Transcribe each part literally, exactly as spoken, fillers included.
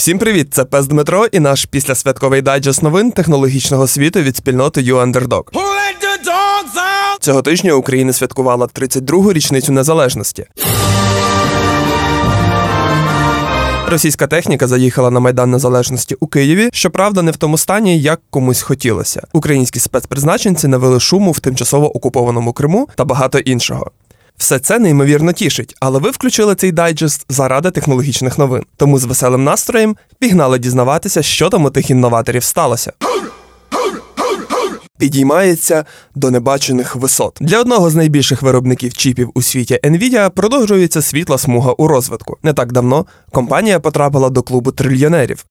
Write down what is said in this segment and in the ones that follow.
Всім привіт, це Пес Дмитро і наш післясвятковий дайджест новин технологічного світу від спільноти UANDERDOG. Цього тижня Україна святкувала тридцять другу річницю незалежності. Російська техніка заїхала на Майдан Незалежності у Києві, щоправда, не в тому стані, як комусь хотілося. Українські спецпризначенці навели шуму в тимчасово окупованому Криму та багато іншого. Все це неймовірно тішить, але ви включили цей дайджест заради технологічних новин. Тому з веселим настроєм пігнали дізнаватися, що там у тих інноваторів сталося. Підіймається до небачених висот. Для одного з найбільших виробників чіпів у світі Nvidia продовжується світла смуга у розвитку. Не так давно компанія потрапила до клубу трильйонерів.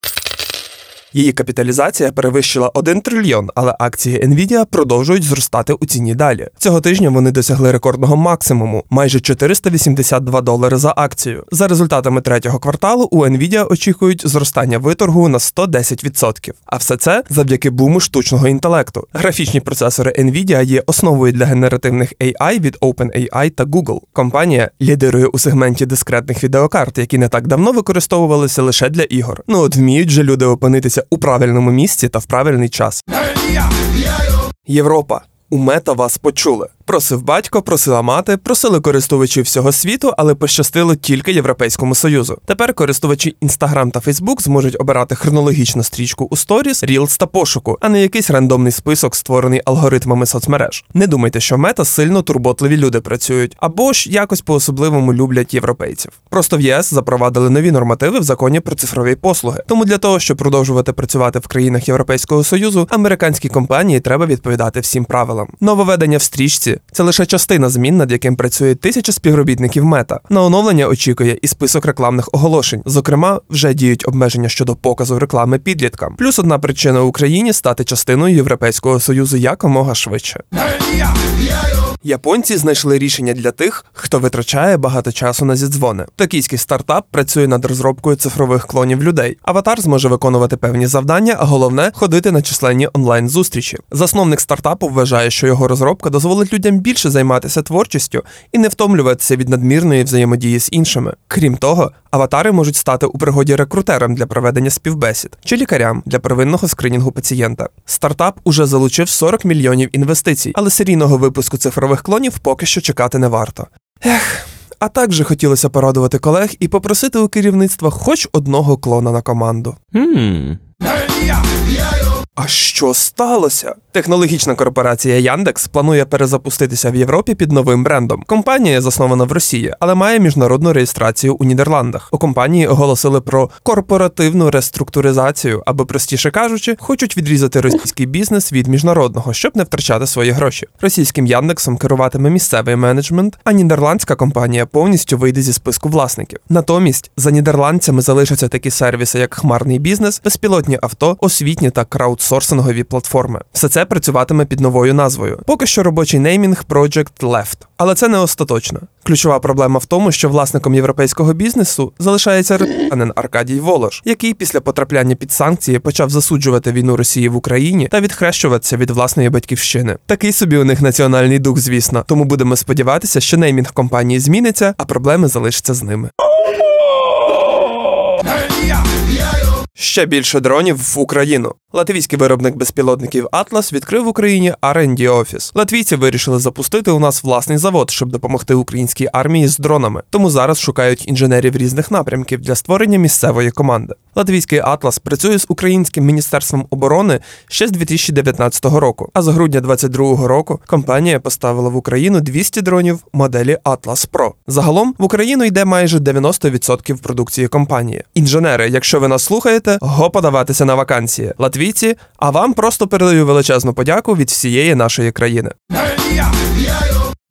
Її капіталізація перевищила один трильйон, але акції Nvidia продовжують зростати у ціні далі. Цього тижня вони досягли рекордного максимуму – майже чотириста вісімдесят два долари за акцію. За результатами третього кварталу у Nvidia очікують зростання виторгу на сто десять відсотків. А все це завдяки буму штучного інтелекту. Графічні процесори Nvidia є основою для генеративних ей ай від OpenAI та Google. Компанія лідирує у сегменті дискретних відеокарт, які не так давно використовувалися лише для ігор. Ну от вміють же люди опинитися у правильному місці та в правильний час. Європа. У Мета вас почули. Просив батько, просила мати, просили користувачі всього світу, але пощастило тільки Європейському Союзу. Тепер користувачі Інстаграм та Фейсбук зможуть обирати хронологічну стрічку у сторіс, рілс та пошуку, а не якийсь рандомний список, створений алгоритмами соцмереж. Не думайте, що Мета сильно турботливі люди працюють, або ж якось по-особливому люблять європейців. Просто в ЄС запровадили нові нормативи в законі про цифрові послуги. Тому для того, щоб продовжувати працювати в країнах Європейського Союзу, американській компанії треба відповідати всім правилам. Нововведення в стрічці — це лише частина змін, над яким працює тисяча співробітників Мета. На оновлення очікує і список рекламних оголошень. Зокрема, вже діють обмеження щодо показу реклами підліткам. Плюс одна причина Україні стати частиною Європейського Союзу якомога швидше. Японці знайшли рішення для тих, хто витрачає багато часу на зідзвони. Токійський стартап працює над розробкою цифрових клонів людей. Аватар зможе виконувати певні завдання, а головне – ходити на численні онлайн-зустрічі. Засновник стартапу вважає, що його розробка дозволить людям більше займатися творчістю і не втомлюватися від надмірної взаємодії з іншими. Крім того, аватари можуть стати у пригоді рекрутерам для проведення співбесід чи лікарям для первинного скринінгу пацієнта. Стартап уже залучив сорок мільйонів інвестицій, але серійного випуску цифрових клонів поки що чекати не варто. Ех, а так же хотілося порадувати колег і попросити у керівництва хоч одного клона на команду. Mm. А що сталося? Технологічна корпорація Яндекс планує перезапуститися в Європі під новим брендом. Компанія заснована в Росії, але має міжнародну реєстрацію у Нідерландах. У компанії оголосили про корпоративну реструктуризацію, або, простіше кажучи, хочуть відрізати російський бізнес від міжнародного, щоб не втрачати свої гроші. Російським Яндексом керуватиме місцевий менеджмент, а нідерландська компанія повністю вийде зі списку власників. Натомість за нідерландцями залишаться такі сервіси, як хмарний бізнес, безпілотні авто, освітні та краудсорсингові платформи. Все це працюватиме під новою назвою. Поки що робочий неймінг Project Left. Але це не остаточно. Ключова проблема в тому, що власником європейського бізнесу залишається росіянин Аркадій Волож, який після потрапляння під санкції почав засуджувати війну Росії в Україні та відхрещуватися від власної батьківщини. Такий собі у них національний дух, звісно. Тому будемо сподіватися, що неймінг компанії зміниться, а проблеми залишаться з ними. Ще більше дронів в Україну. Латвійський виробник безпілотників «Атлас» відкрив в Україні ар енд ді-офіс. Латвійці вирішили запустити у нас власний завод, щоб допомогти українській армії з дронами. Тому зараз шукають інженерів різних напрямків для створення місцевої команди. Латвійський «Атлас» працює з українським міністерством оборони ще з дві тисячі дев'ятнадцятого року. А з грудня двадцять другого року компанія поставила в Україну двісті дронів моделі «Атлас-Про». Загалом в Україну йде майже дев'яносто відсотків продукції компанії. Інженери, якщо ви нас слухаєте, го подаватися на вакансії. Віці, а вам просто передаю величезну подяку від всієї нашої країни.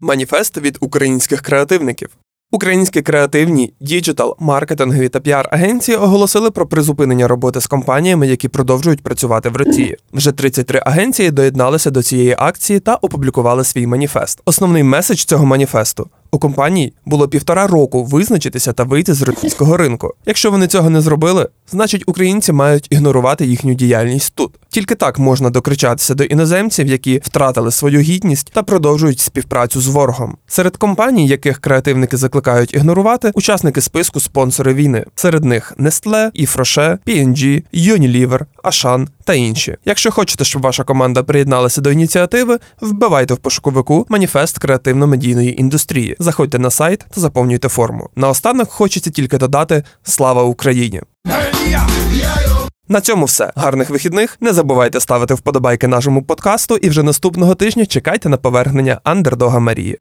Маніфест від українських креативників. Українські креативні, діджитал, маркетингові та піар-агенції оголосили про призупинення роботи з компаніями, які продовжують працювати в Росії. Вже тридцять три агенції доєдналися до цієї акції та опублікували свій маніфест. Основний меседж цього маніфесту: У компаній було півтора року визначитися та вийти з російського ринку. Якщо вони цього не зробили, значить українці мають ігнорувати їхню діяльність тут. Тільки так можна докричатися до іноземців, які втратили свою гідність та продовжують співпрацю з ворогом. Серед компаній, яких креативники закликають ігнорувати, учасники списку спонсори війни. Серед них Nestlé, Ів Роше, Пі енд Джі, Unilever, Auchan та інші. Якщо хочете, щоб ваша команда приєдналася до ініціативи, вбивайте в пошуковику «Маніфест креативно-медійної індустрії», заходьте на сайт та заповнюйте форму. Наостанок хочеться тільки додати «Слава Україні!». На цьому все. Гарних вихідних. Не забувайте ставити вподобайки нашому подкасту і вже наступного тижня чекайте на повернення андердога Марії.